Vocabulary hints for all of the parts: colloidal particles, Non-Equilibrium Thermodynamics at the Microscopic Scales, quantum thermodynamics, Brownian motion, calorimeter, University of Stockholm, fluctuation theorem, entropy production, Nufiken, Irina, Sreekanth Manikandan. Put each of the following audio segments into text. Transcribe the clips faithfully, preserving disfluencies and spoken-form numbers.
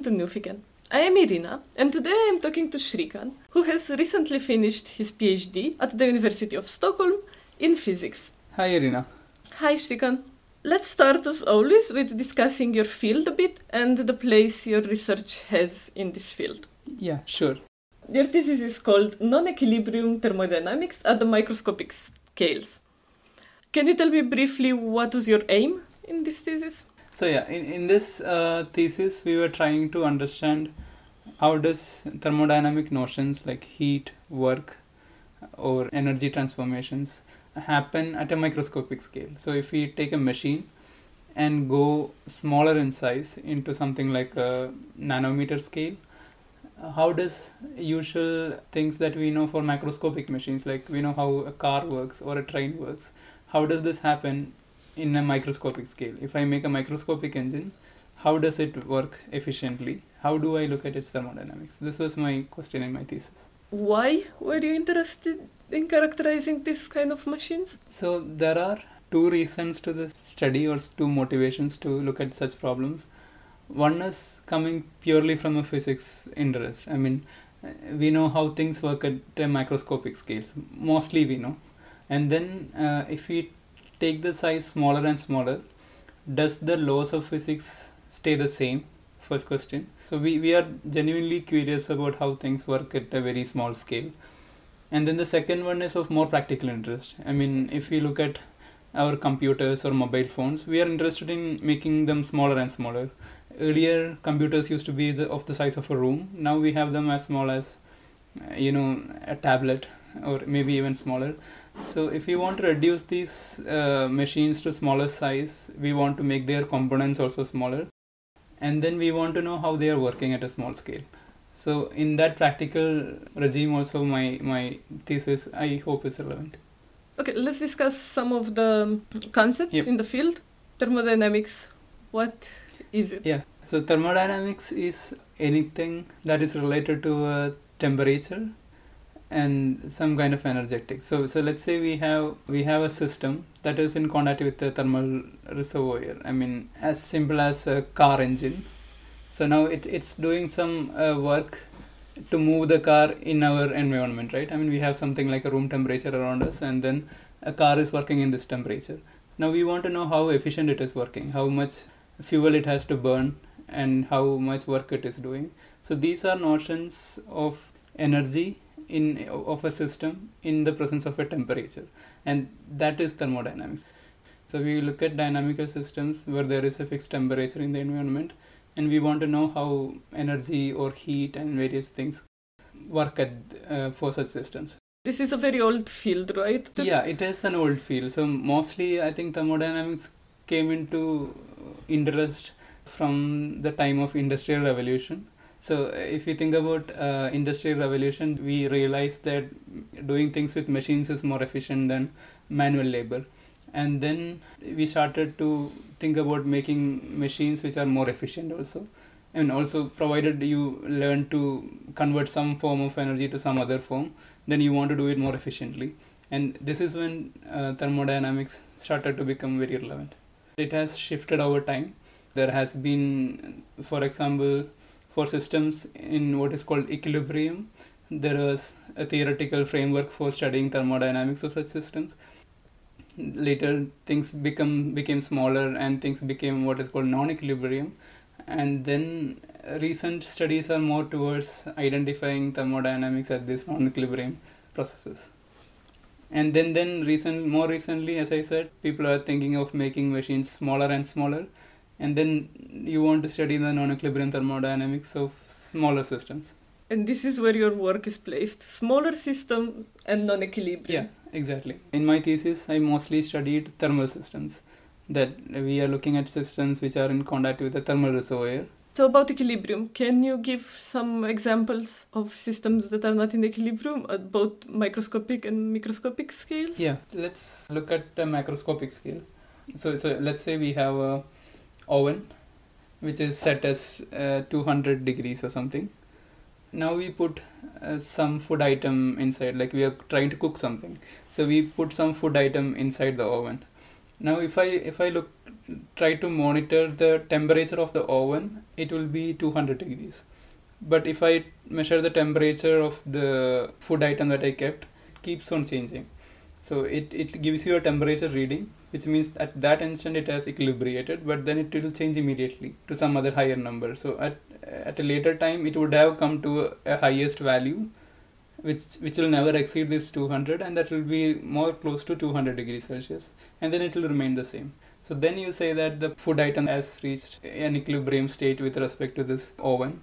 Welcome to Nufiken. I am Irina, and today I am talking to Sreekanth, who has recently finished his PhD at the University of Stockholm in physics. Hi, Irina. Hi, Sreekanth. Let's start, as always, with discussing your field a bit and the place your research has in this field. Yeah, sure. Your thesis is called Non-Equilibrium Thermodynamics at the Microscopic Scales. Can you tell me briefly what was your aim in this thesis? So yeah, in, in this uh, thesis, we were trying to understand how does thermodynamic notions like heat, work, or energy transformations happen at a microscopic scale. So if we take a machine and go smaller in size into something like a nanometer scale, how does usual things that we know for macroscopic machines, like we know how a car works or a train works, how does this happen in a microscopic scale? If I make a microscopic engine, how does it work efficiently? How do I look at its thermodynamics? This was my question in my thesis. Why were you interested in characterizing this kind of machines? So there are two reasons to this study, or two motivations to look at such problems. One is coming purely from a physics interest. I mean, we know how things work at a microscopic scales. Mostly we know. And then uh, if we take the size smaller and smaller, does the laws of physics stay the same? First question. So we, we are genuinely curious about how things work at a very small scale. And then the second one is of more practical interest. I mean, if we look at our computers or mobile phones, we are interested in making them smaller and smaller. Earlier, computers used to be the, of the size of a room. Now we have them as small as, you know, a tablet, or maybe even smaller. So if we want to reduce these uh, machines to smaller size, we want to make their components also smaller. And then we want to know how they are working at a small scale. So in that practical regime also, my, my thesis, I hope, is relevant. Okay, let's discuss some of the concepts yep. in the field. Thermodynamics, what is it? Yeah, so thermodynamics is anything that is related to uh, temperature and some kind of energetics. So so let's say we have we have a system that is in contact with the thermal reservoir. I mean, as simple as a car engine. So now it, it's doing some uh, work to move the car in our environment, right? I mean, we have something like a room temperature around us, and then a car is working in this temperature. Now we want to know how efficient it is working, how much fuel it has to burn, and how much work it is doing. So these are notions of energy in of a system in the presence of a temperature, and that is thermodynamics. So we look at dynamical systems where there is a fixed temperature in the environment, and we want to know how energy or heat and various things work at uh, for such systems. This is a very old field, right? Yeah, it is an old field. So mostly I think thermodynamics came into interest from the time of Industrial Revolution. So if you think about uh, Industrial Revolution, we realized that doing things with machines is more efficient than manual labor. And then we started to think about making machines which are more efficient also. And also, provided you learn to convert some form of energy to some other form, then you want to do it more efficiently. And this is when uh, thermodynamics started to become very relevant. It has shifted over time. There has been, for example, for systems in what is called equilibrium, there was a theoretical framework for studying thermodynamics of such systems. Later, things become became smaller, and things became what is called non-equilibrium. And then recent studies are more towards identifying thermodynamics at these non-equilibrium processes. And then, then recent, more recently, as I said, people are thinking of making machines smaller and smaller. And then you want to study the non-equilibrium thermodynamics of smaller systems. And this is where your work is placed, smaller systems and non-equilibrium. Yeah, exactly. In my thesis, I mostly studied thermal systems, that we are looking at systems which are in contact with the thermal reservoir. So about equilibrium, can you give some examples of systems that are not in equilibrium at both microscopic and microscopic scales? Yeah, let's look at the macroscopic scale. So, so let's say we have a oven which is set as uh, two hundred degrees or something. Now we put uh, some food item inside, like we are trying to cook something. So we put some food item inside the oven. Now if I if I look try to monitor the temperature of the oven, it will be two hundred degrees. But if I measure the temperature of the food item that I kept, it keeps on changing. So it, it gives you a temperature reading, which means at that instant it has equilibrated, but then it will change immediately to some other higher number. So at at a later time, it would have come to a, a highest value, which which will never exceed this two hundred, and that will be more close to two hundred degrees Celsius, and then it will remain the same. So then you say that the food item has reached an equilibrium state with respect to this oven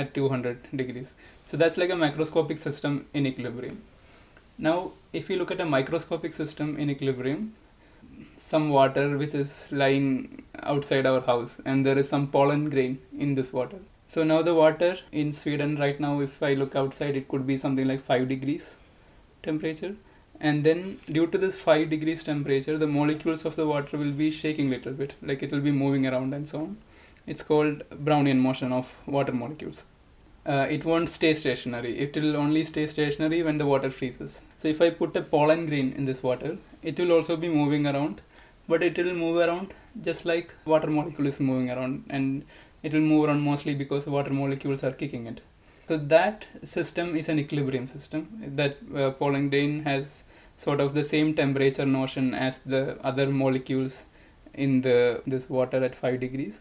at two hundred degrees. So that's like a macroscopic system in equilibrium. Now, if you look at a microscopic system in equilibrium, some water which is lying outside our house, and there is some pollen grain in this water. So now the water in Sweden right now, if I look outside, it could be something like five degrees temperature. And then due to this five degrees temperature, the molecules of the water will be shaking a little bit, like it will be moving around and so on. It's called Brownian motion of water molecules. Uh, it won't stay stationary. It will only stay stationary when the water freezes. So if I put a pollen grain in this water, it will also be moving around, but it will move around just like water molecule is moving around, and it will move around mostly because water molecules are kicking it. So that system is an equilibrium system. That uh, pollen grain has sort of the same temperature notion as the other molecules in the this water at five degrees.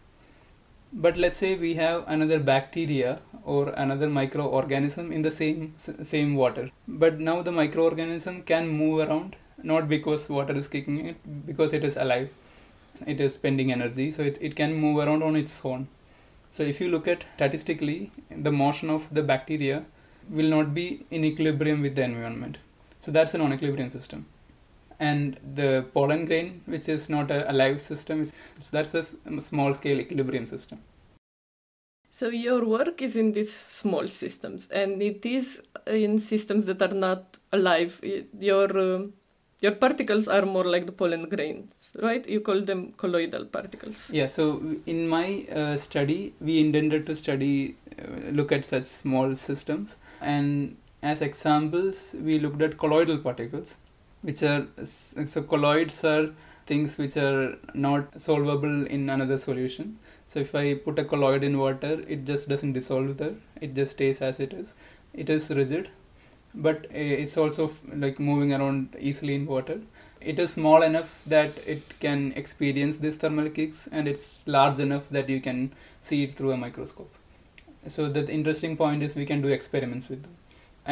But let's say we have another bacteria or another microorganism in the same same water. But now the microorganism can move around, not because water is kicking it, because it is alive. It is spending energy, so it, it can move around on its own. So if you look at statistically, the motion of the bacteria will not be in equilibrium with the environment. So that's a non-equilibrium system. And the pollen grain, which is not a alive system, is that's a small scale equilibrium system. So your work is in these small systems, and it is in systems that are not alive. Your uh, your particles are more like the pollen grains, right? You call them colloidal particles. Yeah. So in my uh, study, we intended to study, uh, look at such small systems, and as examples, we looked at colloidal particles. Which are, so colloids are things which are not solvable in another solution. So if I put a colloid in water, it just doesn't dissolve there. It just stays as it is. It is rigid, but it's also like moving around easily in water. It is small enough that it can experience these thermal kicks, and it's large enough that you can see it through a microscope. So the interesting point is we can do experiments with them,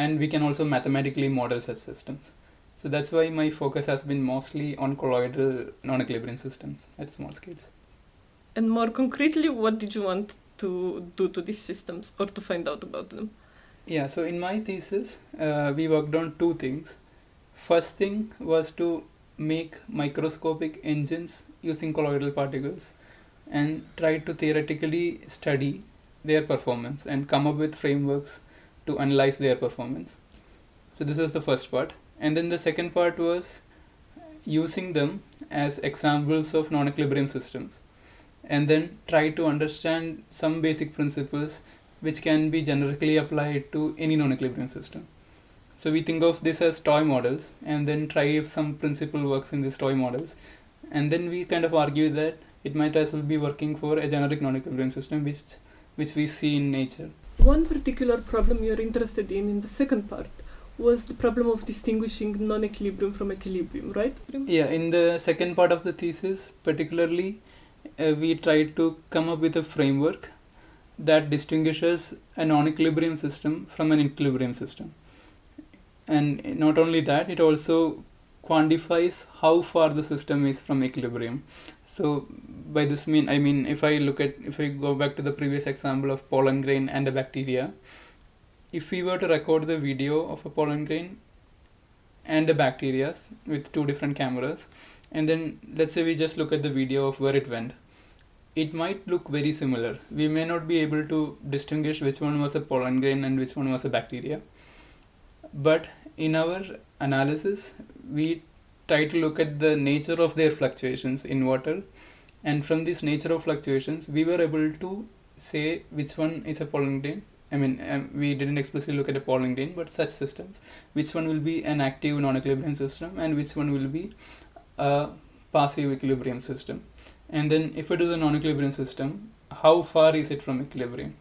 and we can also mathematically model such systems. So that's why my focus has been mostly on colloidal non-equilibrium systems at small scales. And more concretely, what did you want to do to these systems or to find out about them? Yeah, so in my thesis, uh, we worked on two things. First thing was to make microscopic engines using colloidal particles and try to theoretically study their performance and come up with frameworks to analyze their performance. So this is the first part. And then the second part was using them as examples of non-equilibrium systems, and then try to understand some basic principles which can be generically applied to any non-equilibrium system. So we think of this as toy models, and then try if some principle works in these toy models. And then we kind of argue that it might as well be working for a generic non-equilibrium system which, which we see in nature. One particular problem you're interested in in the second part was the problem of distinguishing non-equilibrium from equilibrium, right? Yeah, in the second part of the thesis, particularly, uh, we tried to come up with a framework that distinguishes a non-equilibrium system from an equilibrium system. And not only that, it also quantifies how far the system is from equilibrium. So by this mean, I mean, if I look at, if I go back to the previous example of pollen grain and a bacteria, if we were to record the video of a pollen grain and the bacteria with two different cameras, and then let's say we just look at the video of where it went, it might look very similar. We may not be able to distinguish which one was a pollen grain and which one was a bacteria. But in our analysis, we try to look at the nature of their fluctuations in water, and from this nature of fluctuations, we were able to say which one is a pollen grain. I mean, um, we didn't explicitly look at a pollen grain, but such systems. Which one will be an active non-equilibrium system and which one will be a passive equilibrium system. And then if it is a non-equilibrium system, how far is it from equilibrium?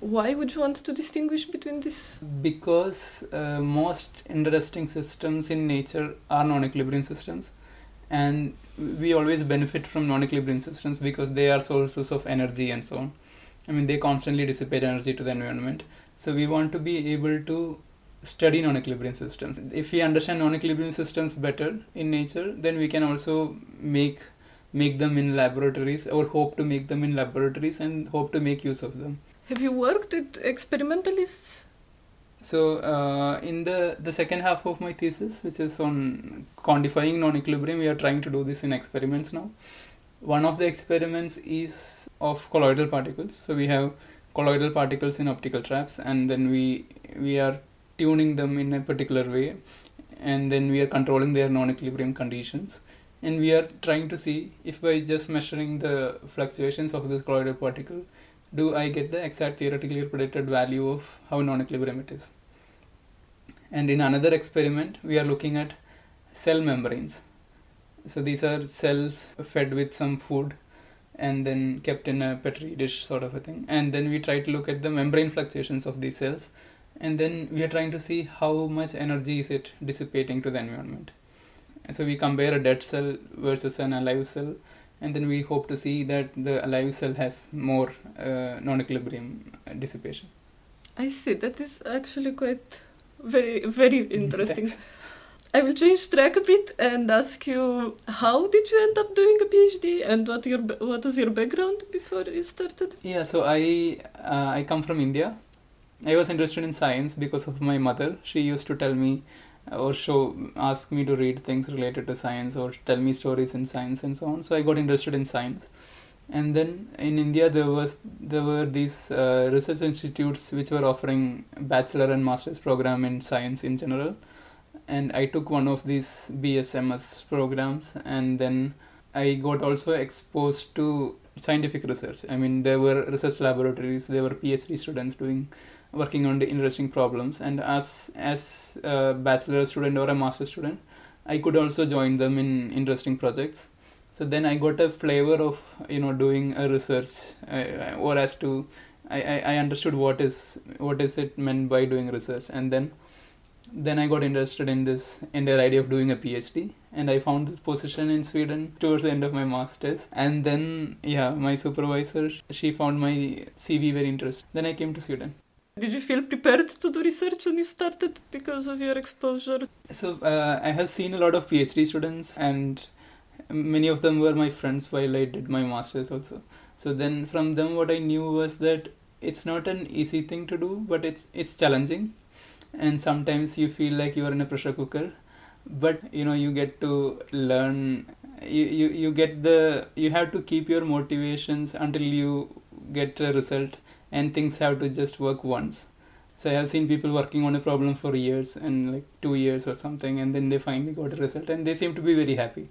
Why would you want to distinguish between this? Because uh, most interesting systems in nature are non-equilibrium systems, and we always benefit from non-equilibrium systems because they are sources of energy and so on. I mean, they constantly dissipate energy to the environment. So we want to be able to study non-equilibrium systems. If we understand non-equilibrium systems better in nature, then we can also make make them in laboratories, or hope to make them in laboratories and hope to make use of them. Have you worked with experimentalists? So uh, in the, the second half of my thesis, which is on quantifying non-equilibrium, we are trying to do this in experiments now. One of the experiments is of colloidal particles. So we have colloidal particles in optical traps, and then we we are tuning them in a particular way, and then we are controlling their non-equilibrium conditions. And we are trying to see if by just measuring the fluctuations of this colloidal particle, do I get the exact theoretically predicted value of how non-equilibrium it is. And in another experiment, we are looking at cell membranes. So these are cells fed with some food and then kept in a petri dish sort of a thing. And then we try to look at the membrane fluctuations of these cells. And then we are trying to see how much energy is it dissipating to the environment. So we compare a dead cell versus an alive cell. And then we hope to see that the alive cell has more uh, non-equilibrium dissipation. I see. That is actually quite very, very interesting. Thanks. I will change track a bit and ask you, how did you end up doing a PhD, and what your what was your background before you started? Yeah, so I uh, I come from India. I was interested in science because of my mother. She used to tell me or show, ask me to read things related to science or tell me stories in science and so on. So I got interested in science. And then in India, there was there were these uh, research institutes which were offering bachelor and master's program in science in general. And I took one of these B S M S programs, and then I got also exposed to scientific research. I mean, there were research laboratories, there were PhD students doing working on the interesting problems, and as as a bachelor student or a master student, I could also join them in interesting projects. So then I got a flavor of, you know, doing a research, uh, or as to I, I, I understood what is what is it meant by doing research, and then Then I got interested in this entire idea of doing a PhD, and I found this position in Sweden towards the end of my master's. And then, yeah, my supervisor, she found my C V very interesting. Then I came to Sweden. Did you feel prepared to do research when you started because of your exposure? So uh, I have seen a lot of PhD students, and many of them were my friends while I did my master's also. So then from them what I knew was that it's not an easy thing to do, but it's it's challenging. And sometimes you feel like you are in a pressure cooker, but you know, you get to learn, you, you, you get the, you have to keep your motivations until you get a result, and things have to just work once. So I have seen people working on a problem for years, and like two years or something, and then they finally got a result and they seem to be very happy.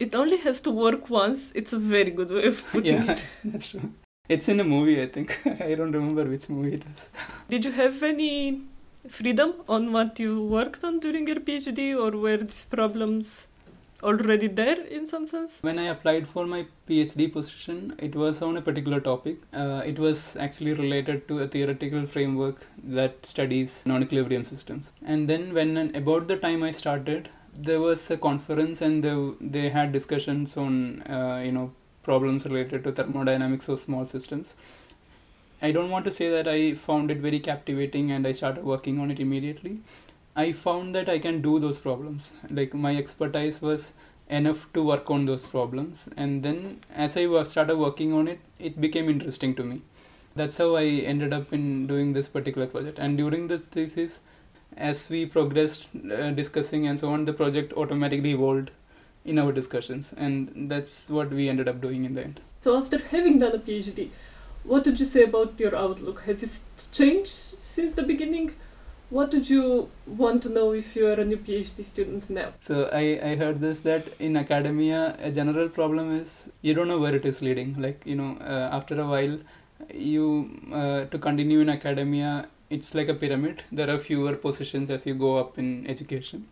It only has to work once. It's a very good way of putting yeah, it. That's true. It's in a movie, I think. I don't remember which movie it was. Did you have any freedom on what you worked on during your PhD, or were these problems already there in some sense? When I applied for my PhD position, it was on a particular topic. Uh, it was actually related to a theoretical framework that studies non-equilibrium systems. And then when about the time I started, there was a conference, and they, they had discussions on uh, you know problems related to thermodynamics of small systems. I don't want to say that I found it very captivating and I started working on it immediately. I found that I can do those problems. Like, my expertise was enough to work on those problems. And then as I started working on it, it became interesting to me. That's how I ended up in doing this particular project. And during the thesis, as we progressed uh, discussing and so on, the project automatically evolved in our discussions. And that's what we ended up doing in the end. So after having done a PhD, what would you say about your outlook? Has it changed since the beginning? What would you want to know if you are a new PhD student now? So I, I heard this, that in academia, a general problem is you don't know where it is leading. Like, you know, uh, after a while, you uh, to continue in academia, it's like a pyramid. There are fewer positions as you go up in education.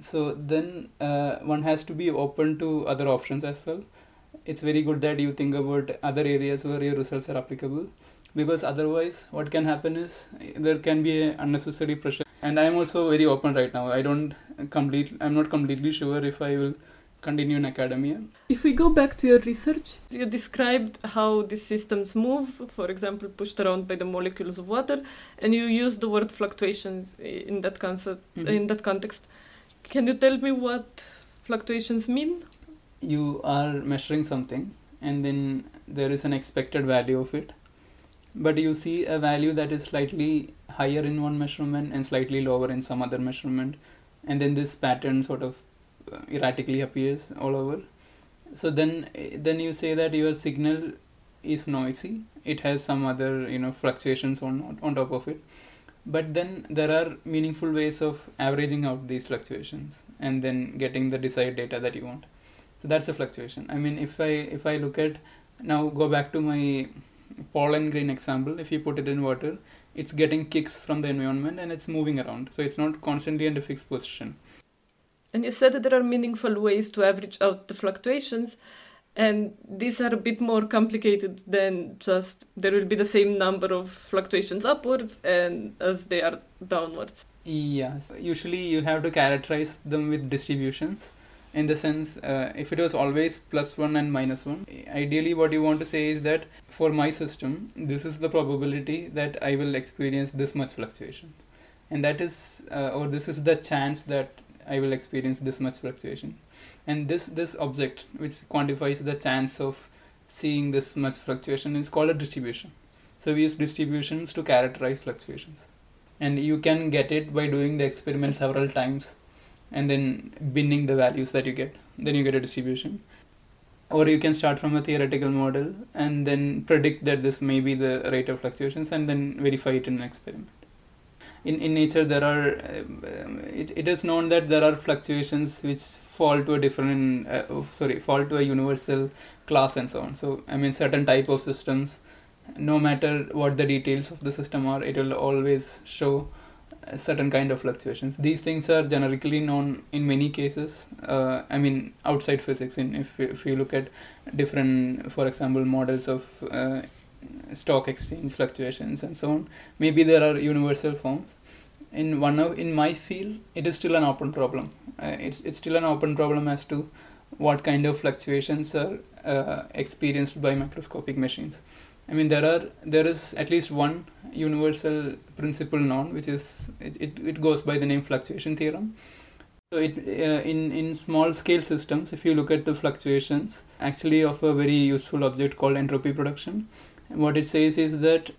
So then uh, one has to be open to other options as well. it's very good that you think about other areas where your results are applicable, because otherwise what can happen is there can be an unnecessary pressure. And I'm also very open right now. I don't complete, I'm not completely sure if I will continue in academia. If we go back to your research, you described how these systems move, for example, pushed around by the molecules of water, and you used the word fluctuations in that concept, mm-hmm. in that context. Can you tell me what fluctuations mean? You are measuring something, and then there is an expected value of it. But you see a value that is slightly higher in one measurement and slightly lower in some other measurement. And then this pattern sort of erratically appears all over. So then then you say that your signal is noisy. It has some other, you know, fluctuations on on top of it. But then there are meaningful ways of averaging out these fluctuations and then getting the desired data that you want. So that's a fluctuation. I mean, if I if I look at, now go back to my pollen grain example, if you put it in water, it's getting kicks from the environment and it's moving around. So it's not constantly in a fixed position. And you said that there are meaningful ways to average out the fluctuations, and these are a bit more complicated than just there will be the same number of fluctuations upwards and as they are downwards. Yes, usually you have to characterize them with distributions. In the sense, uh, if it was always plus one and minus one, ideally what you want to say is that for my system, this is the probability that I will experience this much fluctuation. And that is, uh, or this is the chance that I will experience this much fluctuation. And this, this object, which quantifies the chance of seeing this much fluctuation, is called a distribution. So we use distributions to characterize fluctuations. And you can get it by doing the experiment several times, and then binning the values that you get, then you get a distribution. Or you can start from a theoretical model and then predict that this may be the rate of fluctuations and then verify it in an experiment. In in nature, there are uh, it, it is known that there are fluctuations which fall to a different uh, oh, sorry fall to a universal class and so on. So I mean, certain type of systems, no matter what the details of the system are, it will always show a certain kind of fluctuations. These things are generically known in many cases, uh, I mean outside physics. In if, if you look at different, for example, models of uh, stock exchange fluctuations and so on, maybe there are universal forms. In one of in my field, it is still an open problem. Uh, it's, it's still an open problem as to what kind of fluctuations are uh, experienced by microscopic machines. I mean, there are there is at least one universal principle known, which is it, it, it goes by the name fluctuation theorem. So it uh, in in small scale systems, if you look at the fluctuations actually of a very useful object called entropy production, what it says is that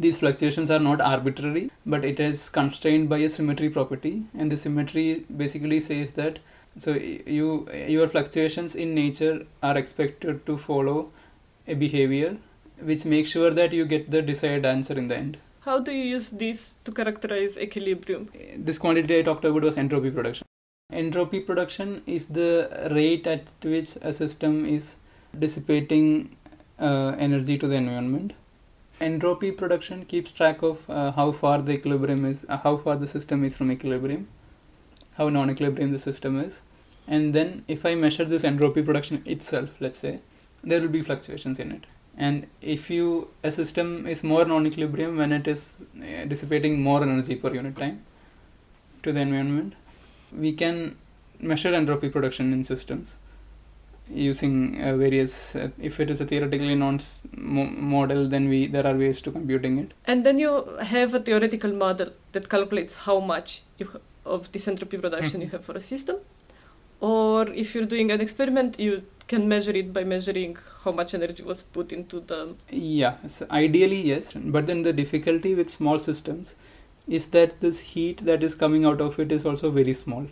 these fluctuations are not arbitrary, but it is constrained by a symmetry property, and the symmetry basically says that so you your fluctuations in nature are expected to follow a behavior which makes sure that you get the desired answer in the end. How do you use this to characterize equilibrium? This quantity I talked about was entropy production. Entropy production is the rate at which a system is dissipating uh, energy to the environment. Entropy production keeps track of uh, how far the equilibrium is, uh, how far the system is from equilibrium, how non-equilibrium the system is. And then if I measure this entropy production itself, let's say, there will be fluctuations in it. And if you a system is more non-equilibrium when it is uh, dissipating more energy per unit time to the environment, we can measure entropy production in systems using uh, various. Uh, if it is a theoretically known mo- model, then we there are ways to computing it. And then you have a theoretical model that calculates how much you ha- of this entropy production mm. you have for a system. Or if you're doing an experiment, you can measure it by measuring how much energy was put into the... Yeah, so ideally yes, but then the difficulty with small systems is that this heat that is coming out of it is also very small.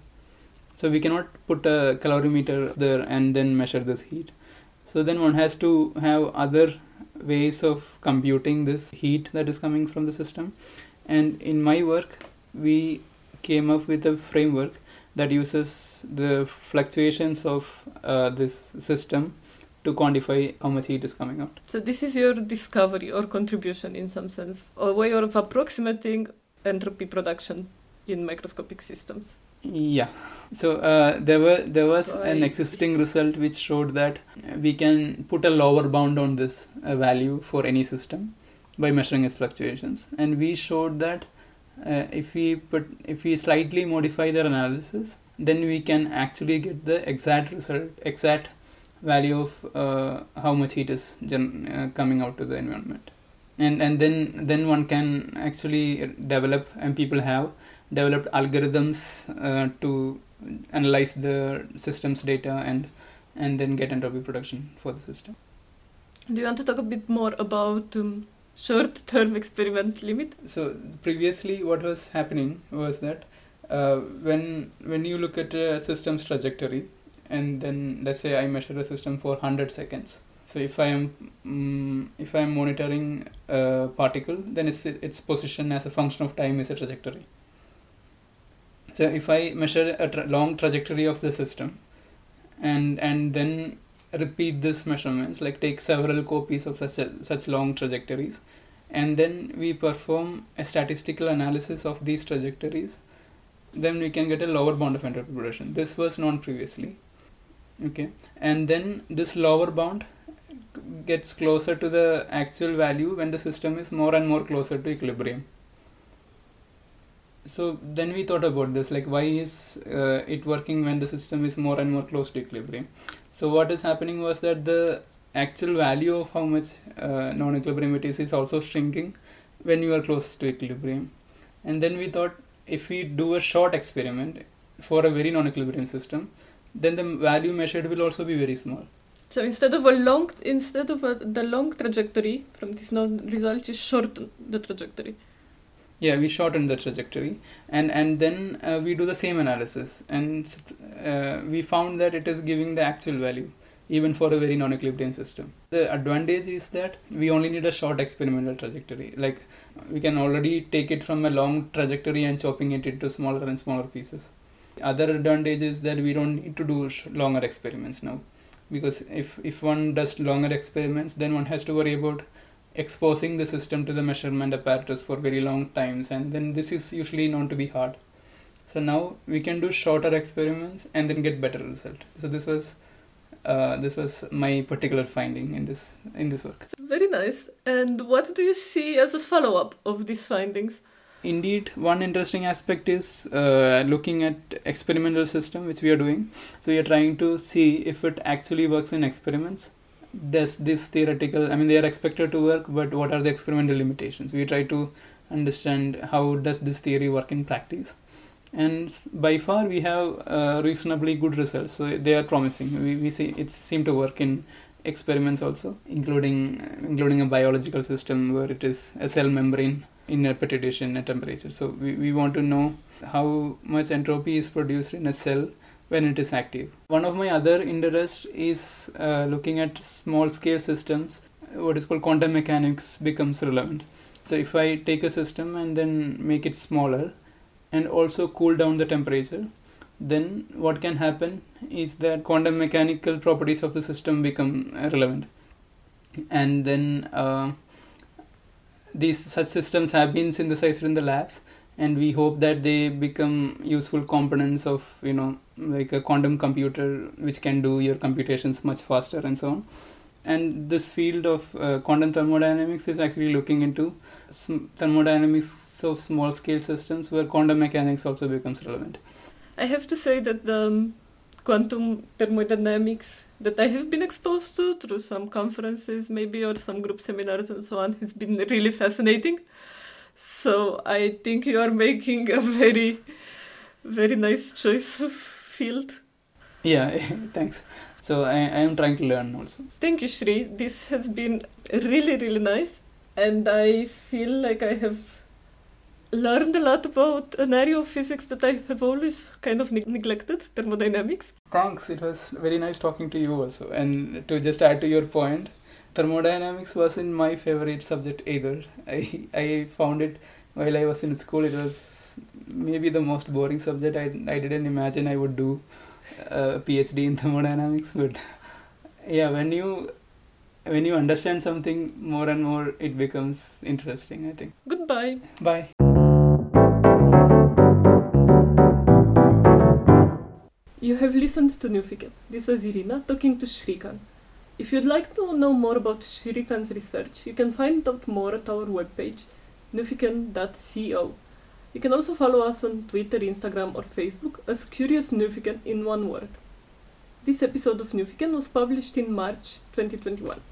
So we cannot put a calorimeter there and then measure this heat. So then one has to have other ways of computing this heat that is coming from the system. And in my work, we came up with a framework that uses the fluctuations of uh, this system to quantify how much heat is coming out. So this is your discovery or contribution in some sense, a way of approximating entropy production in microscopic systems. Yeah. So uh, there were there was Sorry. an existing result which showed that we can put a lower bound on this uh, value for any system by measuring its fluctuations, and we showed that uh, if we put if we slightly modify their analysis, then we can actually get the exact result, exact value of uh, how much heat is gen- uh, coming out to the environment, and and then then one can actually develop, and people have developed algorithms uh, to analyze the system's data and and then get entropy production for the system. Do you want to talk a bit more about um, short-term experiment limit? So previously what was happening was that uh, when when you look at a system's trajectory, and then let's say I measure a system for one hundred seconds. So if I am um, if I am monitoring a particle, then its its position as a function of time is a trajectory. So if I measure a tra- long trajectory of the system, and and then repeat this measurements, like take several copies of such a, such long trajectories, and then we perform a statistical analysis of these trajectories, then we can get a lower bound of entropy production. This was known previously, okay, and then this lower bound gets closer to the actual value when the system is more and more closer to equilibrium. So then we thought about this, like why is uh, it working when the system is more and more close to equilibrium? So what is happening was that the actual value of how much uh, non-equilibrium it is is also shrinking when you are close to equilibrium. And then we thought, if we do a short experiment for a very non-equilibrium system, then the value measured will also be very small. So instead of a long, instead of a, the long trajectory from this non-result, you shorten the trajectory. Yeah, we shorten the trajectory, and and then uh, we do the same analysis, and uh, we found that it is giving the actual value even for a very non-equilibrium system. The advantage is that we only need a short experimental trajectory. Like we can already take it from a long trajectory and chopping it into smaller and smaller pieces. The other advantage is that we don't need to do sh- longer experiments now, because if, if one does longer experiments, then one has to worry about exposing the system to the measurement apparatus for very long times, and then this is usually known to be hard. So now we can do shorter experiments and then get better result. So this was uh, this was my particular finding in this in this work. Very nice. And what do you see as a follow-up of these findings? Indeed, one interesting aspect is uh, looking at experimental system, which we are doing. So we are trying to see if it actually works in experiments. Does this theoretical, I mean, they are expected to work, but what are the experimental limitations? We try to understand how does this theory work in practice. And by far we have uh, reasonably good results, so they are promising. We, we see it seemed to work in experiments also, including including a biological system where it is a cell membrane in a petri dish in a temperature. So we, we want to know how much entropy is produced in a cell when it is active. One of my other interests is uh, looking at small-scale systems. What is called quantum mechanics becomes relevant. So if I take a system and then make it smaller and also cool down the temperature, then what can happen is that quantum mechanical properties of the system become relevant. And then uh, these such systems have been synthesized in the labs, and we hope that they become useful components of, you know, like a quantum computer which can do your computations much faster and so on. And this field of uh, quantum thermodynamics is actually looking into sm- thermodynamics of small scale systems where quantum mechanics also becomes relevant. I have to say that the um, quantum thermodynamics that I have been exposed to through some conferences maybe or some group seminars and so on has been really fascinating. So I think you are making a very, very nice choice of field. Yeah, thanks. So I, I am trying to learn also. Thank you, Sri. This has been really, really nice. And I feel like I have learned a lot about an area of physics that I have always kind of ne- neglected, thermodynamics. Thanks. It was very nice talking to you also. And to just add to your point, thermodynamics wasn't my favorite subject either. I I found it while I was in school. It was maybe the most boring subject. I, I didn't imagine I would do a PhD in thermodynamics. But yeah, when you when you understand something more and more, it becomes interesting, I think. Goodbye. Bye. You have listened to Nufiken. This was Irina talking to Sreekanth. If you'd like to know more about Sreekant's research, you can find out more at our webpage, nufiken dot co. You can also follow us on Twitter, Instagram or Facebook as Curious Nufiken in one word. This episode of Nufiken was published in March twenty twenty-one.